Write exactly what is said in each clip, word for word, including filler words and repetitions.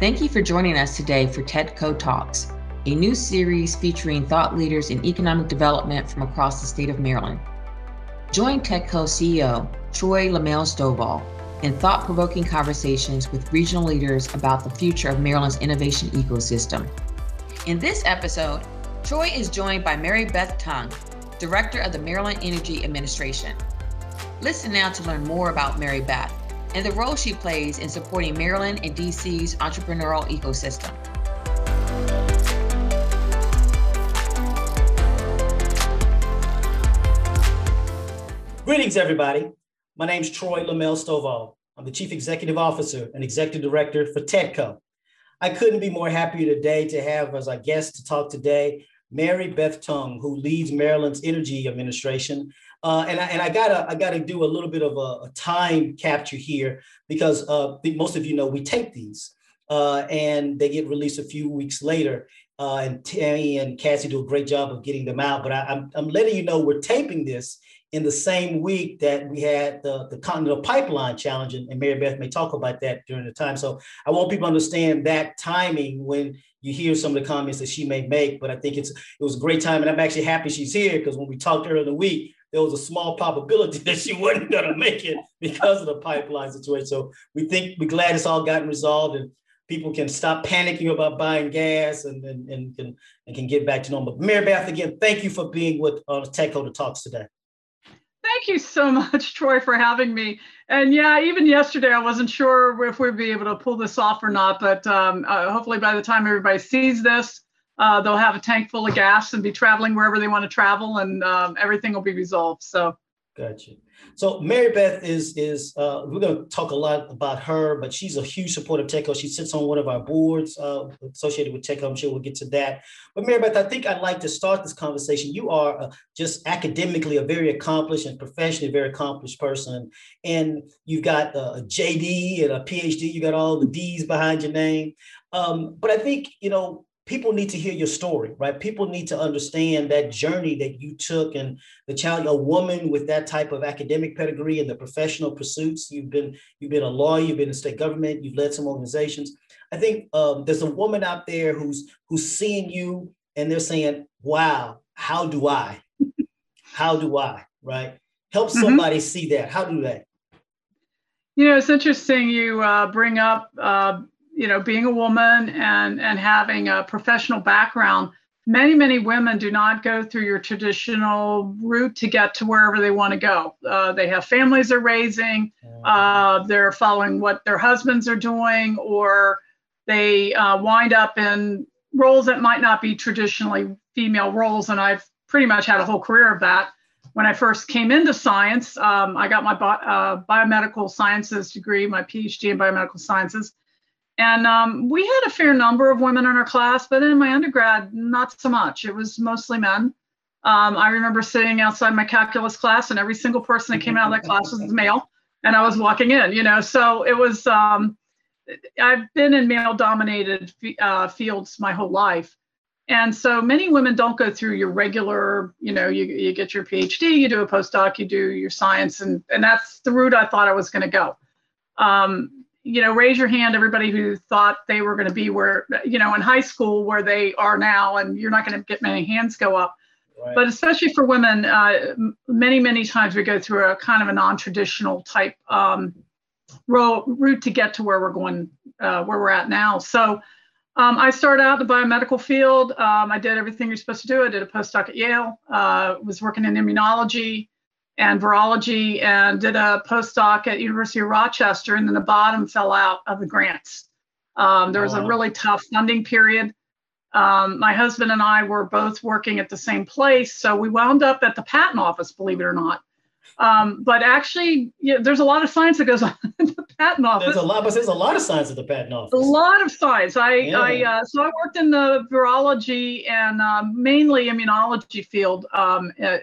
Thank you for joining us today for TEDCO Talks, a new series featuring thought leaders in economic development from across the state of Maryland. Join TEDCO C E O Troy Lamel Stovall in thought-provoking conversations with regional leaders about the future of Maryland's innovation ecosystem. In this episode, Troy is joined by Mary Beth Tung, Director of the Maryland Energy Administration. Listen now to learn more about Mary Beth and the role she plays in supporting Maryland and D C's entrepreneurial ecosystem. Greetings, everybody. My name's Troy Lamel Stovall. I'm the Chief Executive Officer and Executive Director for TEDCO. I couldn't be more happy today to have as our guest to talk today, Mary Beth Tung, who leads Maryland's Energy Administration. Uh, and I, and I gotta I gotta do a little bit of a, a time capture here because uh, most of you know we tape these uh, and they get released a few weeks later. Uh, and Tammy and Cassie do a great job of getting them out. But I, I'm, I'm letting you know we're taping this in the same week that we had the, the Continental Pipeline Challenge, and, and Mary Beth may talk about that during the time. So I want people to understand that timing when you hear some of the comments that she may make. But I think it's it was a great time, and I'm actually happy she's here because when we talked earlier in the week, there was a small probability that she wasn't going to make it because of the pipeline situation. So we think we're glad it's all gotten resolved and people can stop panicking about buying gas and, and, and, can, and can get back to normal. But Mary Beth, again, thank you for being with uh, TEDCO Talks today. Thank you so much, Troy, for having me. And yeah, even yesterday, I wasn't sure if we'd be able to pull this off or not, but um, uh, hopefully by the time everybody sees this, Uh, they'll have a tank full of gas and be traveling wherever they want to travel, and um, everything will be resolved. So, gotcha. So Mary Beth is is uh, we're going to talk a lot about her, but she's a huge supporter of TEDCO. She sits on one of our boards uh, associated with TEDCO. I'm sure we'll get to that. But Mary Beth, I think I'd like to start this conversation. You are uh, just academically a very accomplished and professionally very accomplished person, and you've got a J D and a P H D. You got all the D's behind your name. Um, but I think you know. People need to hear your story, right? People need to understand that journey that you took and the challenge, a woman with that type of academic pedigree and the professional pursuits. You've been, you've been a lawyer, you've been in state government, you've led some organizations. I think um, there's a woman out there who's, who's seeing you and they're saying, wow, how do I, how do I, right? Help somebody mm-hmm. see that. How do they? You know, it's interesting you uh, bring up, uh, you know, being a woman and, and having a professional background. Many, many women do not go through your traditional route to get to wherever they want to go. Uh, they have families they're raising, uh, they're following what their husbands are doing, or they uh, wind up in roles that might not be traditionally female roles. And I've pretty much had a whole career of that. When I first came into science, um, I got my bi- uh, biomedical sciences degree, my P H D in biomedical sciences. And um, we had a fair number of women in our class, but in my undergrad, not so much. It was mostly men. Um, I remember sitting outside my calculus class and every single person that came out of that class was male and I was walking in, you know, so it was, um, I've been in male dominated uh, fields my whole life. And so many women don't go through your regular, you know, you, you get your P H D, you do a postdoc, you do your science, and, and that's the route I thought I was going to go. Um, you know, raise your hand, everybody who thought they were going to be where, you know, in high school where they are now, and you're not going to get many hands go up. Right. But especially for women, uh, many, many times we go through a kind of a non-traditional type um, role, route to get to where we're going, uh, where we're at now. So um, I started out in the biomedical field. Um, I did everything you're supposed to do. I did a postdoc at Yale, uh, was working in immunology and virology, and did a postdoc at University of Rochester, and then the bottom fell out of the grants. Um, there was oh, wow. a really tough funding period. Um, my husband and I were both working at the same place, so we wound up at the patent office, believe it or not. Um, but actually, yeah, there's a lot of science that goes on in the patent office. There's a lot, but there's a lot of science at the patent office. A lot of science. I, yeah. I uh, so I worked in the virology and uh, mainly immunology field. Um, uh,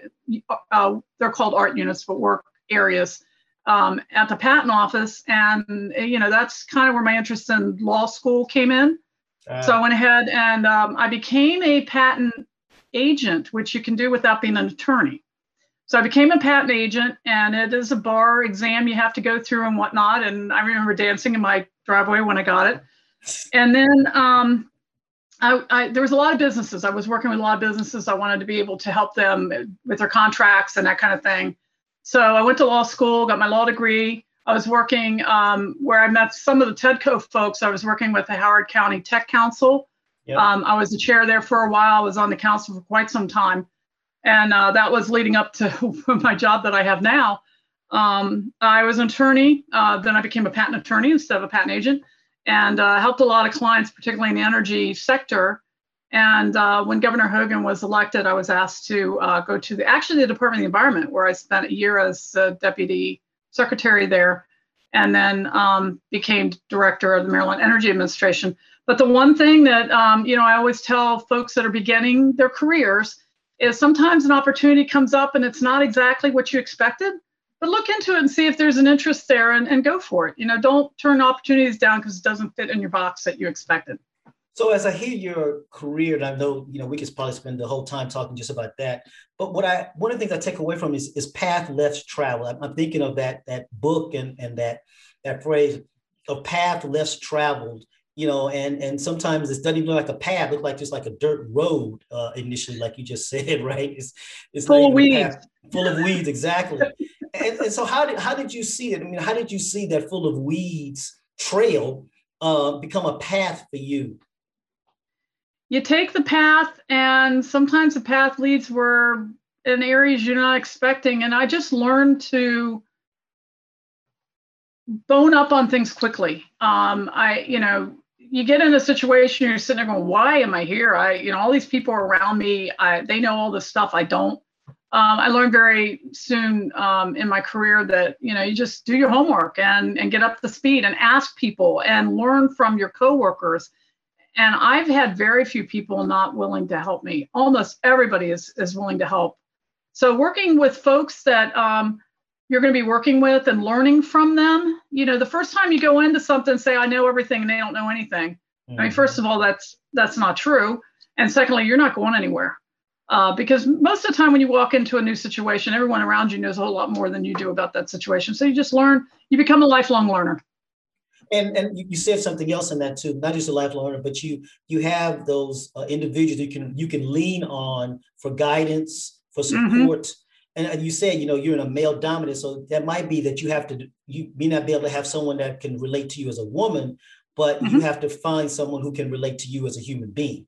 uh, they're called art units, but work areas um, at the patent office, and you know that's kind of where my interest in law school came in. Uh, so I went ahead and um, I became a patent agent, which you can do without being an attorney. So I became a patent agent, and it is a bar exam you have to go through and whatnot. And I remember dancing in my driveway when I got it. And then um, I, I, there was a lot of businesses. I was working with a lot of businesses. I wanted to be able to help them with their contracts and that kind of thing. So I went to law school, got my law degree. I was working um, where I met some of the TEDCO folks. I was working with the Howard County Tech Council. Yep. Um, I was the chair there for a while. I was on the council for quite some time. And uh, that was leading up to my job that I have now. Um, I was an attorney. Uh, then I became a patent attorney instead of a patent agent, and uh, helped a lot of clients, particularly in the energy sector. And uh, when Governor Hogan was elected, I was asked to uh, go to the, actually the Department of the Environment, where I spent a year as a deputy secretary there, and then um, became director of the Maryland Energy Administration. But the one thing that, um, you know, I always tell folks that are beginning their careers is sometimes an opportunity comes up and it's not exactly what you expected, but look into it and see if there's an interest there, and, and go for it. You know, don't turn opportunities down because it doesn't fit in your box that you expected. So as I hear your career, and I know, you know, we could probably spend the whole time talking just about that, but what I, one of the things I take away from is, is path less traveled. I'm, I'm thinking of that, that book and, and that, that phrase, a path less traveled. You know, and and sometimes it doesn't even look like a path, it looks like just like a dirt road uh, initially, like you just said, right? It's it's full of weeds. Full of weeds, exactly. and, and so, how did how did you see it? I mean, how did you see that full of weeds trail uh, become a path for you? You take the path, and sometimes the path leads were in areas you're not expecting. And I just learned to bone up on things quickly. Um, I, you know. You get in a situation, you're sitting there going, why am I here? I, you know, all these people are around me. I, they know all this stuff. I don't. Um, I learned very soon um, in my career that, you know, you just do your homework and, and get up to speed and ask people and learn from your coworkers. And I've had very few people not willing to help me. Almost everybody is, is willing to help. So working with folks that um, you're going to be working with and learning from them. You know, the first time you go into something, say, I know everything, and they don't know anything. Mm-hmm. I mean, first of all, that's that's not true. And secondly, you're not going anywhere. Uh, because most of the time when you walk into a new situation, everyone around you knows a whole lot more than you do about that situation. So you just learn, you become a lifelong learner. And and you said something else in that too, not just a lifelong learner, but you you have those uh, individuals you can, you can lean on for guidance, for support. Mm-hmm. And you said, you know, you're in a male dominant, so that might be that you have to, you may not be able to have someone that can relate to you as a woman, but mm-hmm. you have to find someone who can relate to you as a human being.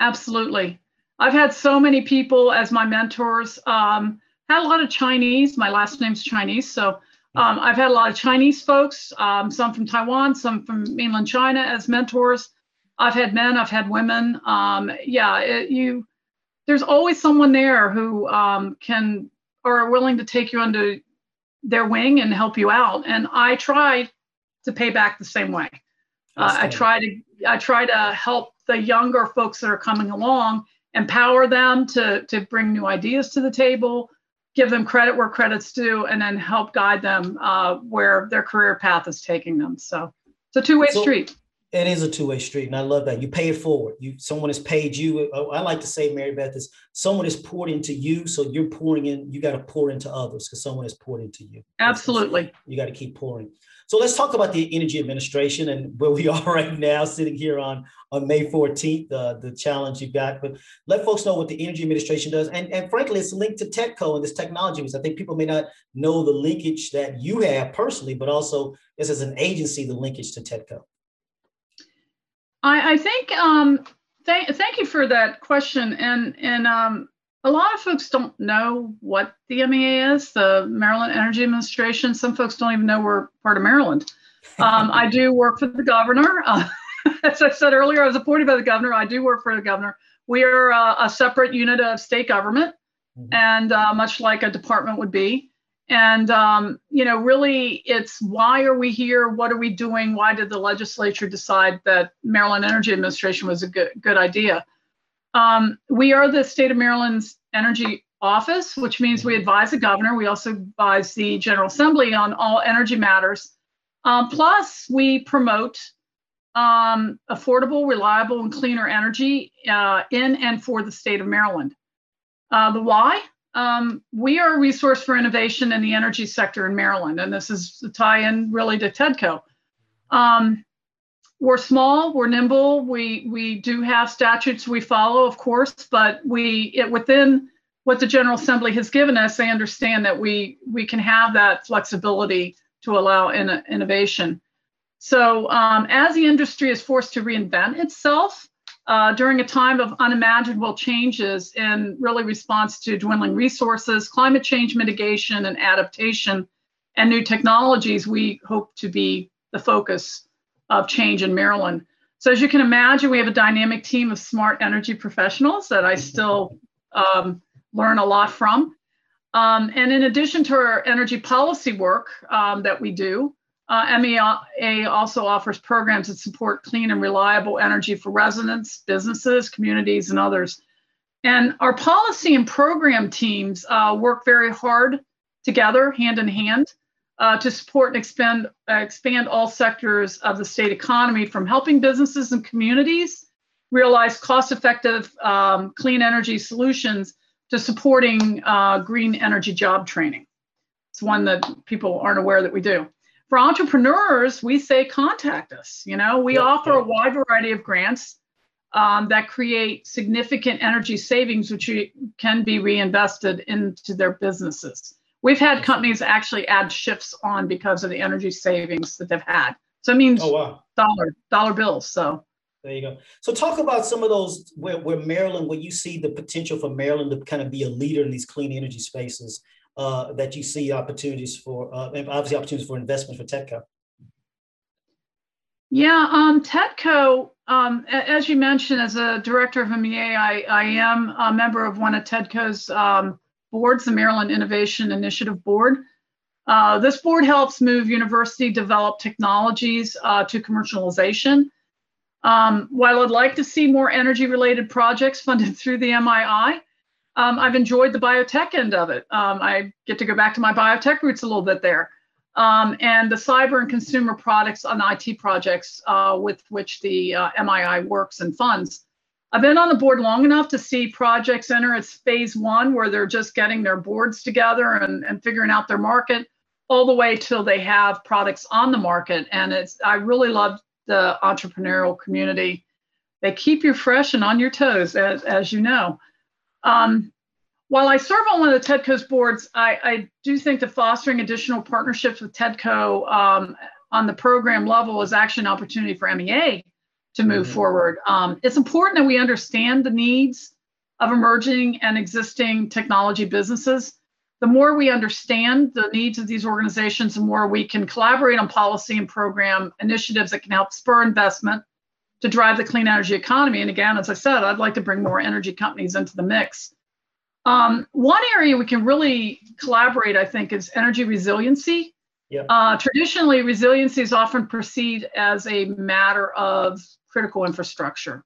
Absolutely. I've had so many people as my mentors, um, had a lot of Chinese, my last name's Chinese. So um, I've had a lot of Chinese folks, um, some from Taiwan, some from mainland China as mentors. I've had men, I've had women. Um, yeah, it, you. There's always someone there who um, can or are willing to take you under their wing and help you out. And I try to pay back the same way. Uh, I try to I try to help the younger folks that are coming along, empower them to to bring new ideas to the table, give them credit where credit's due, and then help guide them uh, where their career path is taking them. So it's a two-way so street. It is a two-way street, and I love that. You pay it forward. You, someone has paid you. I like to say, Mary Beth, is someone has poured into you, so you're pouring in. You got to pour into others because someone has poured into you. Absolutely. You got to keep pouring. So let's talk about the Energy Administration and where we are right now, sitting here on, on May fourteenth, uh, the challenge you've got. But let folks know what the Energy Administration does. And, and frankly, it's linked to TEDCO and this technology, because I think people may not know the linkage that you have personally, but also this as an agency, the linkage to TEDCO. I, I think, um, th thank you for that question. And, and um, a lot of folks don't know what the M E A is, the Maryland Energy Administration. Some folks don't even know we're part of Maryland. Um, I do work for the governor. Uh, as I said earlier, I was appointed by the governor. I do work for the governor. We are uh, a separate unit of state government, mm-hmm. and uh, much like a department would be. And, um, you know, really, it's why are we here? What are we doing? Why did the legislature decide that Maryland Energy Administration was a good, good idea? Um, we are the state of Maryland's energy office, which means we advise the governor. We also advise the General Assembly on all energy matters. Um, plus, we promote um, affordable, reliable, and cleaner energy uh, in and for the state of Maryland. Uh, the why? Um, we are a resource for innovation in the energy sector in Maryland, and this is the tie-in really to TEDCO. Um, We're small, we're nimble, we we do have statutes we follow, of course, but we it, within what the General Assembly has given us, they understand that we we can have that flexibility to allow in, uh, innovation. So um, as the industry is forced to reinvent itself uh, during a time of unimaginable changes in really response to dwindling resources, climate change mitigation and adaptation, and new technologies, we hope to be the focus of change in Maryland. So as you can imagine, we have a dynamic team of smart energy professionals that I still um, learn a lot from. Um, and in addition to our energy policy work um, that we do, uh, M E A also offers programs that support clean and reliable energy for residents, businesses, communities, and others. And our policy and program teams uh, work very hard together, hand in hand, Uh, to support and expand, uh, expand all sectors of the state economy, from helping businesses and communities realize cost-effective um, clean energy solutions to supporting uh, green energy job training. It's one that people aren't aware that we do. For entrepreneurs, we say contact us. You know, we yeah, offer yeah. a wide variety of grants um, that create significant energy savings, which can be reinvested into their businesses. We've had companies actually add shifts on because of the energy savings that they've had. So it means oh, wow. dollar dollar bills. So there you go. So talk about some of those where, where Maryland, where you see the potential for Maryland to kind of be a leader in these clean energy spaces uh, that you see opportunities for, uh, and obviously opportunities for investment for TEDCO. Yeah, um, TEDCO, um, as you mentioned, as a director of M E A, I, I am a member of one of TEDCO's um, boards, the Maryland Innovation Initiative Board. Uh, this board helps move university-developed technologies uh, to commercialization. Um, while I'd like to see more energy-related projects funded through the M I I, um, I've enjoyed the biotech end of it. Um, I get to go back to my biotech roots a little bit there. Um, and the cyber and consumer products on I T projects uh, with which the uh, M I I works and funds. I've been on the board long enough to see projects enter its phase one, where they're just getting their boards together and, and figuring out their market, all the way till they have products on the market. And it's I really love the entrepreneurial community. They keep you fresh and on your toes, as, as you know. Um, while I serve on one of the TEDCO's boards, I, I do think that fostering additional partnerships with TEDCO um, on the program level is actually an opportunity for M E A to move mm-hmm. forward. Um, it's important that we understand the needs of emerging and existing technology businesses. The more we understand the needs of these organizations, the more we can collaborate on policy and program initiatives that can help spur investment to drive the clean energy economy. And again, as I said, I'd like to bring more energy companies into the mix. Um, one area we can really collaborate, I think, is energy resiliency. Yeah. Uh, traditionally, resiliency is often perceived as a matter of critical infrastructure.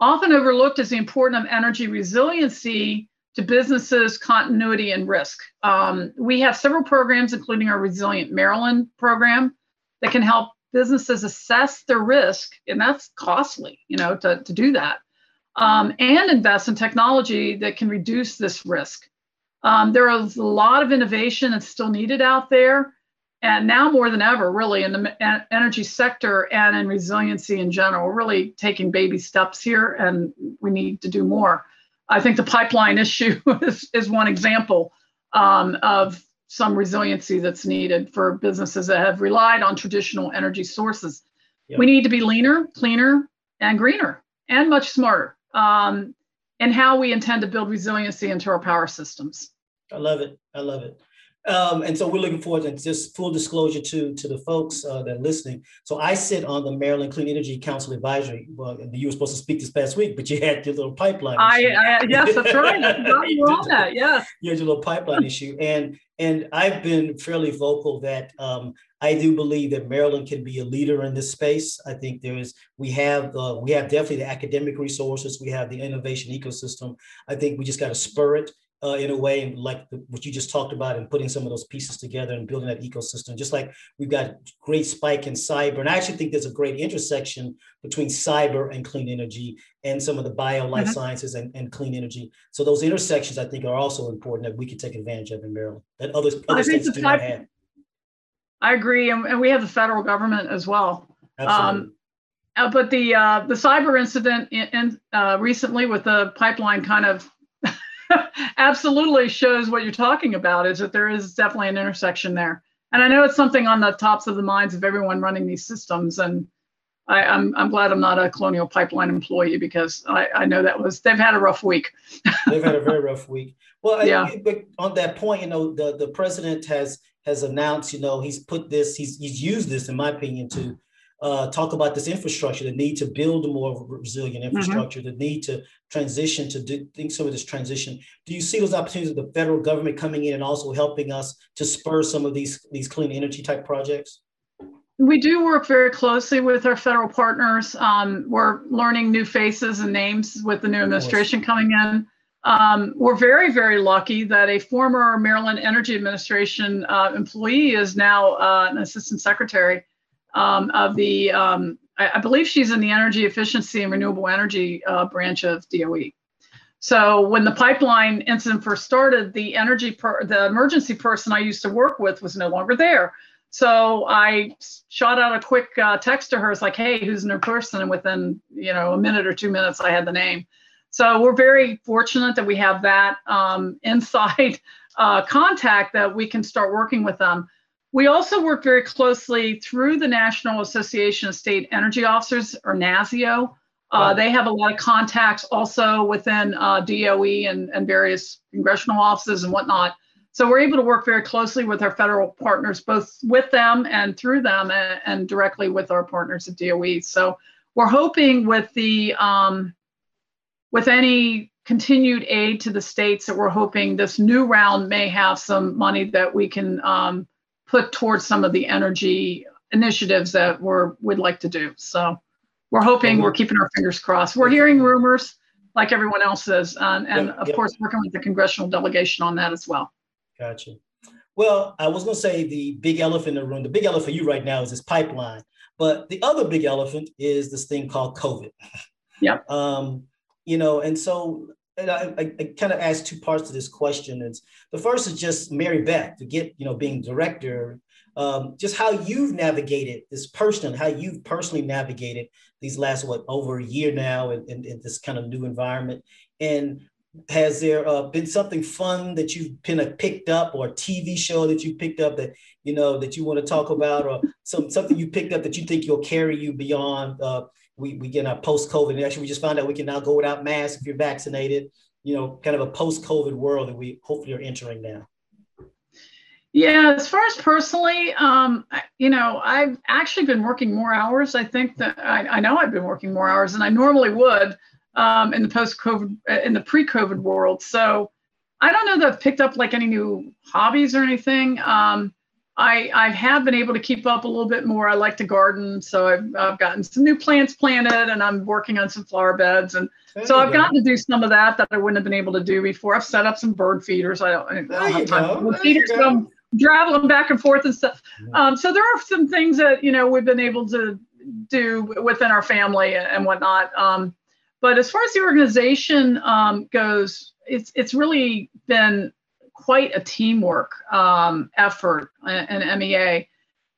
Often overlooked is the importance of energy resiliency to businesses, continuity, and risk. Um, we have several programs, including our Resilient Maryland program, that can help businesses assess their risk, and that's costly, you know, to, to do that, um, and invest in technology that can reduce this risk. Um, there is a lot of innovation that's still needed out there, and now more than ever, really, in the energy sector and in resiliency in general. We're really taking baby steps here, and we need to do more. I think the pipeline issue is, is one example um, of some resiliency that's needed for businesses that have relied on traditional energy sources. Yep. We need to be leaner, cleaner, and greener, and much smarter um, in how we intend to build resiliency into our power systems. I love it. I love it. Um, and so we're looking forward to just full disclosure to, to the folks uh, that are listening. So I sit on the Maryland Clean Energy Council Advisory. Well, you were supposed to speak this past week, but you had your little pipeline issue. I, I, yes, that's right. You're on that, yes. You had your little pipeline issue. And, and I've been fairly vocal that um, I do believe that Maryland can be a leader in this space. I think there is, we have uh, we have definitely the academic resources. We have the innovation ecosystem. I think we just got to spur it. Uh, in a way, like the, what you just talked about, and putting some of those pieces together and building that ecosystem, just like we've got great spike in cyber. And I actually think there's a great intersection between cyber and clean energy, and some of the bio life mm-hmm. sciences and, and clean energy. So those intersections, I think, are also important that we can take advantage of in Maryland, that other, other states do not have. I agree. And, and we have the federal government as well. Absolutely. Um, Uh, but the uh, the cyber incident in, in, uh, recently with the pipeline kind of absolutely shows what you're talking about, is that there is definitely an intersection there. And I know it's something on the tops of the minds of everyone running these systems. And I, I'm, I'm glad I'm not a Colonial Pipeline employee, because I, I know that was, they've had a rough week. They've had a very rough week. Well, yeah. I, but on that point, you know, the, the president has has announced, you know, he's put this, he's, he's used this, in my opinion, to Uh, talk about this infrastructure, the need to build more resilient infrastructure, mm-hmm. the need to transition, to do, think some of this transition. Do you see those opportunities of the federal government coming in and also helping us to spur some of these, these clean energy type projects? We do work very closely with our federal partners. Um, we're learning new faces and names with the new administration coming in. Um, we're very, very lucky that a former Maryland Energy Administration uh, employee is now uh, an assistant secretary. Um, of the, um, I, I believe she's in the energy efficiency and renewable energy uh, branch of D O E. So when the pipeline incident first started, the energy, per, the emergency person I used to work with was no longer there. So I shot out a quick uh, text to her. It's like, hey, who's the new person? And within, you know, a minute or two minutes, I had the name. So we're very fortunate that we have that um, inside uh, contact that we can start working with them. We also work very closely through the National Association of State Energy Officers, or NASEO. Uh, they have a lot of contacts also within uh, D O E and, and various congressional offices and whatnot. So we're able to work very closely with our federal partners, both with them and through them, and, and directly with our partners at D O E. So we're hoping with the, um, with any continued aid to the states, that we're hoping this new round may have some money that we can um, put towards some of the energy initiatives that we're, we'd like to do. So we're hoping, we're keeping our fingers crossed. We're hearing rumors like everyone else is, um, and yep, of yep. course, working with the congressional delegation on that as well. Gotcha. Well, I was going to say the big elephant in the room, the big elephant for you right now is this pipeline, but the other big elephant is this thing called COVID. Yeah. Um, you know, and so And I, I, I kind of asked two parts to this question. It's, the first is just Mary Beth, to get, you know, being director, um, just how you've navigated this person, how you've personally navigated these last, what, over a year now in, in, in this kind of new environment. And has there uh, been something fun that you've kind of picked up, or a T V show that you picked up that, you know, that you want to talk about, or some something you picked up that you think you'll carry you beyond uh, We, we get our post-COVID, and actually we just found out we can now go without masks if you're vaccinated, you know, kind of a post-COVID world that we hopefully are entering now. Yeah, as far as personally, um, you know, I've actually been working more hours. I think that I, I know I've been working more hours than I normally would um, in the post-COVID, in the pre-COVID world. So I don't know that I've picked up like any new hobbies or anything. Um, I, I have been able to keep up a little bit more. I like to garden, so I've, I've gotten some new plants planted, and I'm working on some flower beds. And there so I've go. gotten to do some of that that I wouldn't have been able to do before. I've set up some bird feeders. I don't, I don't have time for feeders, so I'm traveling back and forth and stuff. Um, so there are some things that, you know, we've been able to do within our family and, and whatnot. Um, but as far as the organization um, goes, it's it's really been quite a teamwork um, effort in M E A.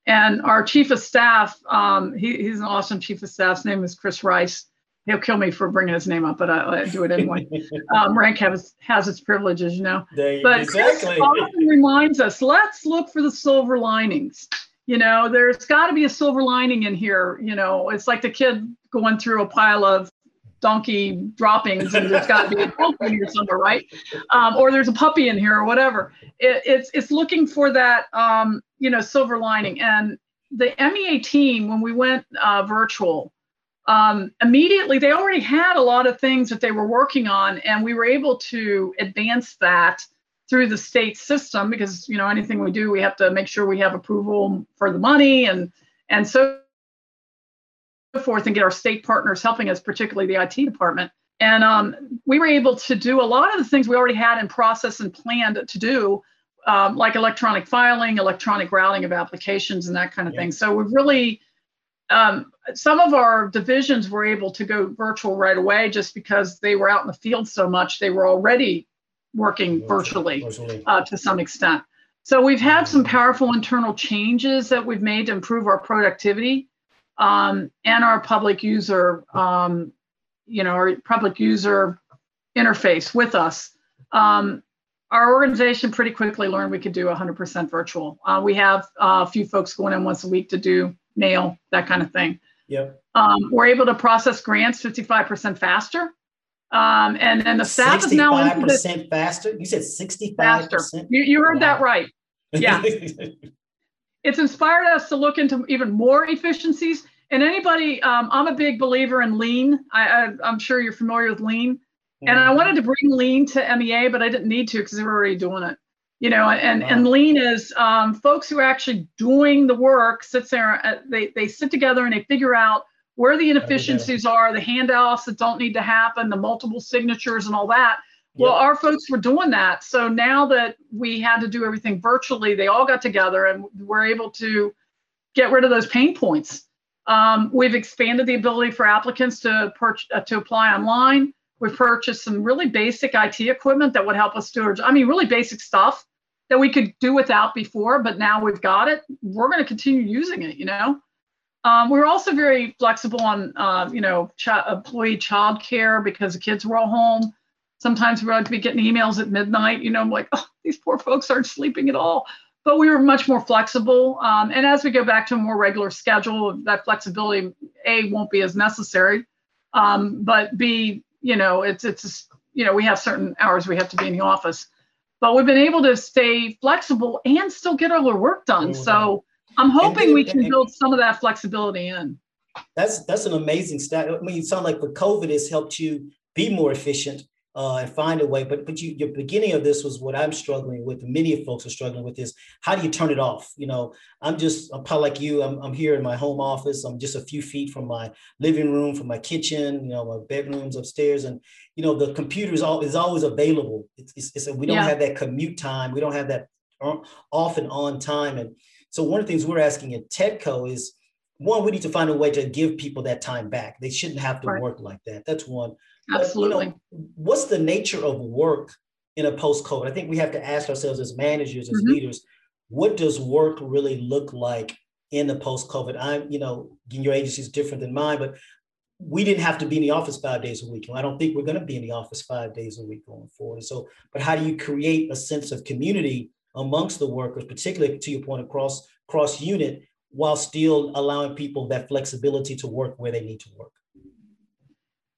And our chief of staff, um, he, he's an awesome chief of staff. His name is Chris Rice. He'll kill me for bringing his name up, but I, I do it anyway. um, rank has, has its privileges, you know. They, but exactly. Chris often reminds us, let's look for the silver linings. You know, there's got to be a silver lining in here. You know, it's like the kid going through a pile of donkey droppings, and there's got to be a puppy in here somewhere, right? Um, or there's a puppy in here, or whatever. It, it's it's looking for that, um, you know, silver lining. And the M E A team, when we went uh, virtual, um, immediately they already had a lot of things that they were working on, and we were able to advance that through the state system, because you know anything we do, we have to make sure we have approval for the money and and so. forth, and get our state partners helping us, particularly the I T department. And um, we were able to do a lot of the things we already had in process and planned to do, um, like electronic filing, electronic routing of applications, and that kind of yeah. thing. So we've really, um, some of our divisions were able to go virtual right away just because they were out in the field so much. They were already working virtual, virtually, virtually. Uh, to some extent. So we've had some powerful internal changes that we've made to improve our productivity. um, and our public user, um, you know, our public user interface with us, um, our organization pretty quickly learned we could do one hundred percent virtual. Uh, we have uh, a few folks going in once a week to do mail, that kind of thing. Yep. Um, we're able to process grants fifty-five percent faster. Um, and, and the staff is now sixty-five percent faster? You said sixty-five percent faster. You, you heard wow. that right. Yeah. It's inspired us to look into even more efficiencies. And anybody, um, I'm a big believer in lean. I, I, I'm sure you're familiar with lean. Mm-hmm. And I wanted to bring lean to M E A, but I didn't need to because they were already doing it. You know, and, wow. and lean is um, folks who are actually doing the work, sits there, uh, they, they sit together and they figure out where the inefficiencies okay. are, the handoffs that don't need to happen, the multiple signatures and all that. Well, yep. our folks were doing that. So now that we had to do everything virtually, they all got together and were able to get rid of those pain points. Um, we've expanded the ability for applicants to, uh, to apply online. We've purchased some really basic I T equipment that would help us do, I mean, really basic stuff that we could do without before, but now we've got it. We're going to continue using it, you know. Um, we were also very flexible on, uh, you know, ch employee childcare because the kids were all home. Sometimes we would be getting emails at midnight, you know, I'm like, oh, these poor folks aren't sleeping at all. But we were much more flexible. Um, and as we go back to a more regular schedule, that flexibility, A, won't be as necessary, um, but B, you know, it's, it's, you know, we have certain hours we have to be in the office, but we've been able to stay flexible and still get all our work done. Mm-hmm. So I'm hoping then, we can and, build some of that flexibility in. That's that's an amazing stat. I mean, you sound like the COVID has helped you be more efficient uh, and find a way. But but you, your beginning of this was what I'm struggling with. Many folks are struggling with this. How do you turn it off? You know, I'm just I'm probably like you. I'm I'm here in my home office. I'm just a few feet from my living room, from my kitchen. You know, my bedroom's upstairs, and you know the computer is all is always available. It's, it's, it's we don't yeah. have that commute time. We don't have that off and on time and. So one of the things we're asking at TEDCO is, one, we need to find a way to give people that time back. They shouldn't have to right. work like that. That's one. Absolutely. But, you know, what's the nature of work in a post-COVID? I think we have to ask ourselves as managers, as mm-hmm. leaders, what does work really look like in the post-COVID? I'm, you know, your agency is different than mine, but we didn't have to be in the office five days a week. Well, I don't think we're going to be in the office five days a week going forward. So, but how do you create a sense of community amongst the workers, particularly to your point across cross unit, while still allowing people that flexibility to work where they need to work?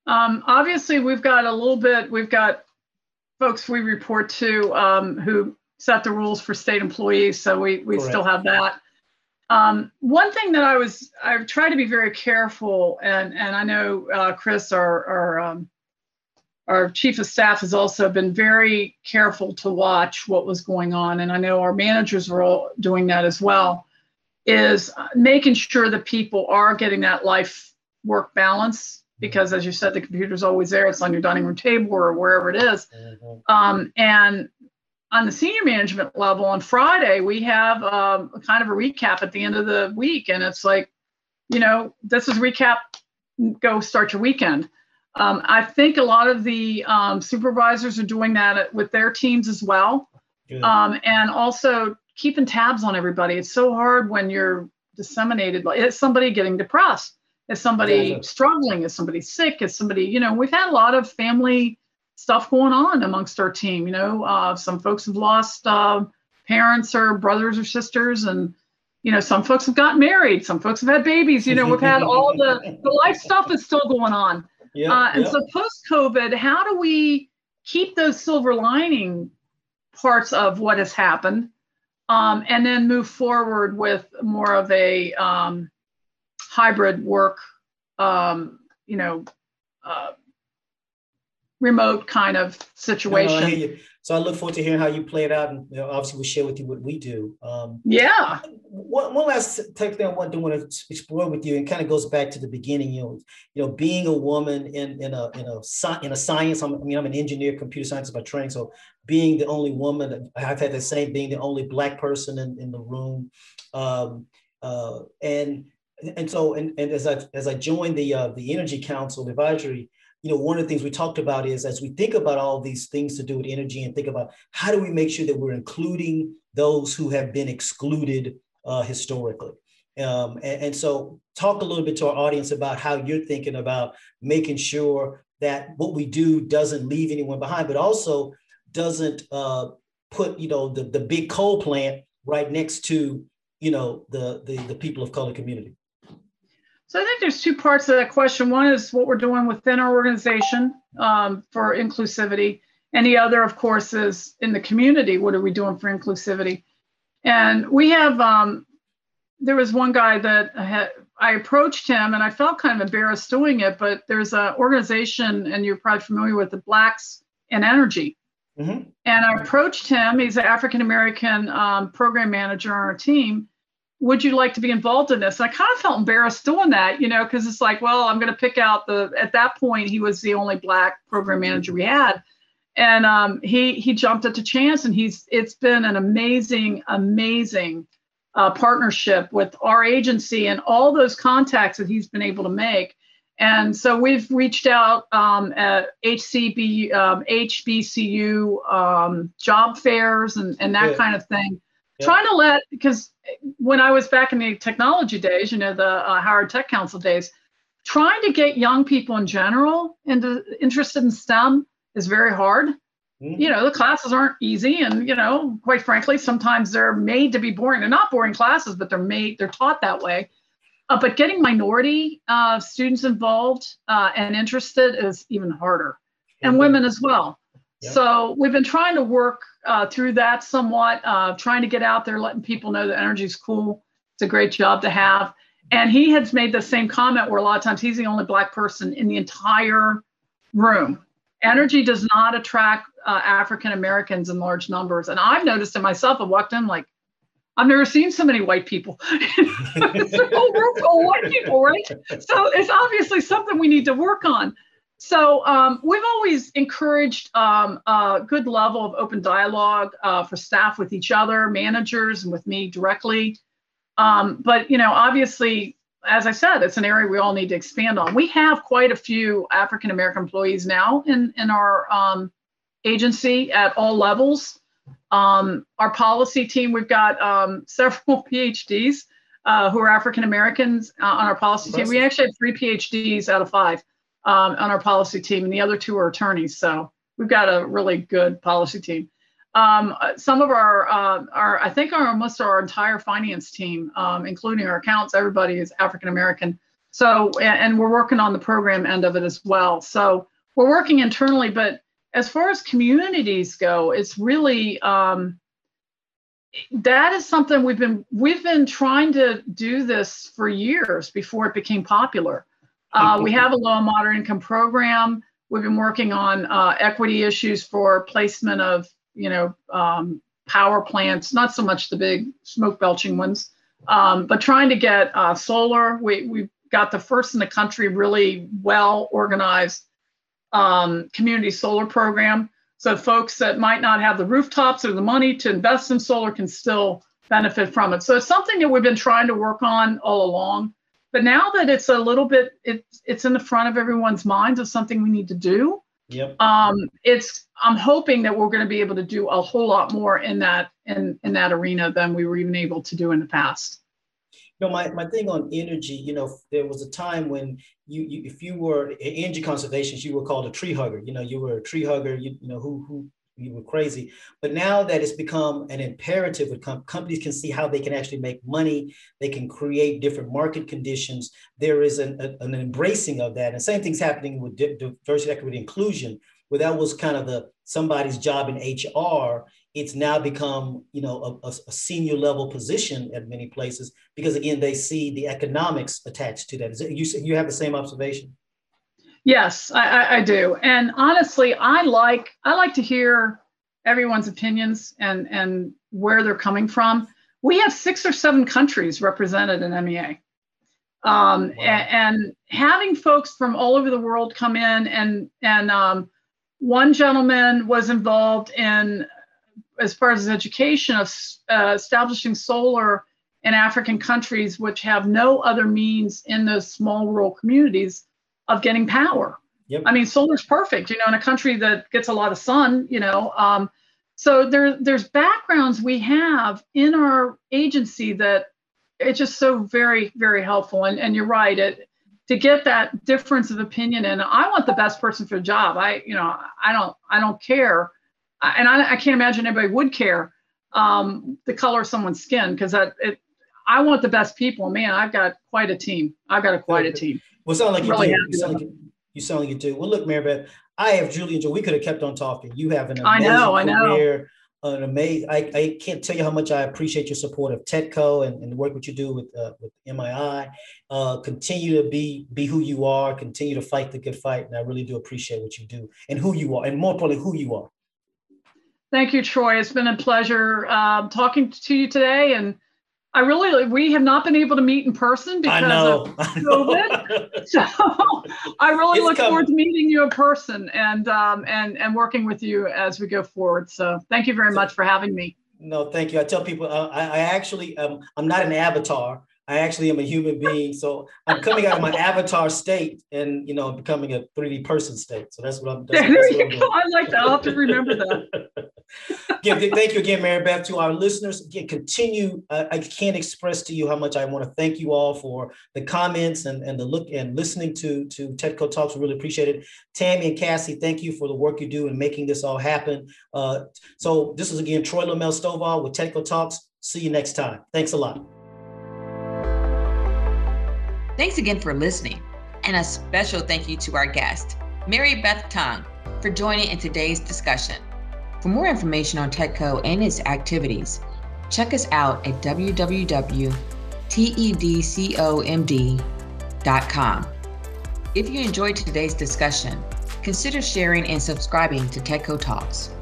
Um, obviously, we've got a little bit, we've got folks we report to um, who set the rules for state employees. So we, we still have that. Um, one thing that I was, I've tried to be very careful and, and I know uh, Chris, our, our um, Our chief of staff has also been very careful to watch what was going on. And I know our managers are all doing that as well, is making sure that people are getting that life work balance. Because as you said, the computer's always there. It's on your dining room table or wherever it is. Um, and on the senior management level on Friday, we have um, kind of a recap at the end of the week. And it's like, you know, this is recap, go start your weekend. Um, I think a lot of the um, supervisors are doing that with their teams as well. Um, and also keeping tabs on everybody. It's so hard when you're disseminated. Is somebody getting depressed? Is somebody yeah. struggling? Is somebody sick? Is somebody, you know, we've had a lot of family stuff going on amongst our team. You know, uh, some folks have lost uh, parents or brothers or sisters. And, you know, some folks have gotten married. Some folks have had babies. You know, we've had all the, the life stuff is still going on. Yep, uh, and yep. so post-COVID, how do we keep those silver lining parts of what has happened um, and then move forward with more of a um, hybrid work, um, you know, uh, remote kind of situation? No, no, I hear you. So I look forward to hearing how you play it out. And you know, obviously we'll share with you what we do. Um, yeah. One, one last thing I want to, want to explore with you, and kind of goes back to the beginning, you know, you know, being a woman in, in, a, in, a, in a science, I'm, I mean, I'm an engineer, computer scientist by training. So being the only woman, I've had the same, being the only Black person in, in the room. Um, uh, and, and so, and, and as I, as I joined the, uh, the Energy Council Advisory, you know, one of the things we talked about is as we think about all these things to do with energy and think about how do we make sure that we're including those who have been excluded uh, historically. Um, and, and so talk a little bit to our audience about how you're thinking about making sure that what we do doesn't leave anyone behind, but also doesn't uh, put, you know, the, the big coal plant right next to, you know, the, the, the people of color community. So I think there's two parts to that question. One is what we're doing within our organization um, for inclusivity. And the other, of course, is in the community. What are we doing for inclusivity? And we have, um, there was one guy that I, had, I approached him and I felt kind of embarrassed doing it, but there's an organization, and you're probably familiar with, the Blacks in Energy. Mm-hmm. And I approached him. He's an African-American um, program manager on our team. Would you like to be involved in this? And I kind of felt embarrassed doing that, you know, because it's like, well, I'm going to pick out the, at that point, he was the only Black program manager we had. And um, he he jumped at the chance, and he's it's been an amazing, amazing uh, partnership with our agency and all those contacts that he's been able to make. And so we've reached out um, at H C B, um, H B C U um, job fairs and, and that yeah. kind of thing, yeah. trying to let, because when I was back in the technology days, you know, the uh, Howard Tech Council days, trying to get young people in general into interested in STEM is very hard. Mm-hmm. You know, the classes aren't easy, and, you know, quite frankly, sometimes they're made to be boring. They're not boring classes, but they're made, they're taught that way. Uh, but getting minority uh, students involved uh, and interested is even harder, and mm-hmm. women as well. Yep. So we've been trying to work uh, through that somewhat, uh, trying to get out there, letting people know that energy is cool. It's a great job to have. And he has made the same comment where a lot of times he's the only Black person in the entire room. Energy does not attract uh, African Americans in large numbers. And I've noticed it myself. I walked in like, I've never seen so many white people. It's a whole room full of white people, right? So it's obviously something we need to work on. So um, we've always encouraged um, a good level of open dialogue uh, for staff with each other, managers, and with me directly. Um, but, you know, obviously, as I said, it's an area we all need to expand on. We have quite a few African-American employees now in, in our um, agency at all levels. Um, our policy team, we've got um, several PhDs uh, who are African-Americans uh, on our policy team. We actually have three PhDs out of five um, on our policy team, and the other two are attorneys. So we've got a really good policy team. Um, some of our, uh, our, I think our, almost our entire finance team, um, including our accounts, everybody is African-American. So, and, and we're working on the program end of it as well. So we're working internally, but as far as communities go, it's really, um, that is something we've been, we've been trying to do this for years before it became popular. Uh, we have a low and moderate income program. We've been working on uh, equity issues for placement of, you know, um, power plants, not so much the big smoke belching ones, um, but trying to get uh, solar. We, we've got the first in the country really well organized um, community solar program. So folks that might not have the rooftops or the money to invest in solar can still benefit from it. So it's something that we've been trying to work on all along. But now that it's a little bit, it's, it's in the front of everyone's minds of something we need to do. Yep. Um, it's, I'm hoping that we're going to be able to do a whole lot more in that, in, in that arena than we were even able to do in the past. You know, my, my thing on energy, you know, there was a time when you, you if you were in energy conservation, you were called a tree hugger, you know, you were a tree hugger, you, you know, who, who, you were crazy. But now that it's become an imperative, com companies can see how they can actually make money. They can create different market conditions. There is an, a, an embracing of that. And same thing's happening with di diversity, equity, inclusion, where that was kind of the somebody's job in H R. It's now become, you know, a, a senior level position at many places, because again, they see the economics attached to that. Is it, you, you have the same observation? Yes, I, I do. And honestly, I like I like to hear everyone's opinions and, and where they're coming from. We have six or seven countries represented in M E A. Um, wow. and, and having folks from all over the world come in, and, and um, one gentleman was involved in, as far as his education, of uh, establishing solar in African countries, which have no other means in those small rural communities of getting power. Yep. I mean, solar's perfect, you know, in a country that gets a lot of sun, you know. Um, so there, there's backgrounds we have in our agency that it's just so very, very helpful. And, and you're right, it, to get that difference of opinion. And I want the best person for the job. I, you know, I don't, I don't care. I, and I, I can't imagine anybody would care um, the color of someone's skin, because I, it, I want the best people. Man, I've got quite a team. I've got a, quite a team. Well, sound like you really do. You sound like you, you sound like you do. Well, look, Mary Beth, I have Julie and Joe. We could have kept on talking. You have an amazing I know, I know. career. An amazing, I, I can't tell you how much I appreciate your support of TEDCO and, and the work that you do with uh, with M I I. Uh, continue to be be who you are. Continue to fight the good fight, and I really do appreciate what you do and who you are, and more importantly, who you are. Thank you, Troy. It's been a pleasure um, talking to you today, and I really we have not been able to meet in person because I know, of COVID. I so I really it's look coming. forward to meeting you in person and um, and and working with you as we go forward. So thank you very much for having me. No, thank you. I tell people uh, I, I actually um, I'm not an avatar. I actually am a human being. So I'm coming out of my avatar state and, you know, becoming a three D person state. So that's what I'm doing. There you go. I like that. I'll have to remember that. Again, thank you again, Mary Beth. To our listeners, again, continue. Uh, I can't express to you how much I want to thank you all for the comments and, and the look and listening to, to TEDCO Talks. We really appreciate it. Tammy and Cassie, thank you for the work you do in making this all happen. Uh, so this is, again, Troy Lamel Stovall with TEDCO Talks. See you next time. Thanks a lot. Thanks again for listening, and a special thank you to our guest, Mary Beth Tung, for joining in today's discussion. For more information on TEDCO and its activities, check us out at w w w dot ted co m d dot com. If you enjoyed today's discussion, consider sharing and subscribing to TEDCO Talks.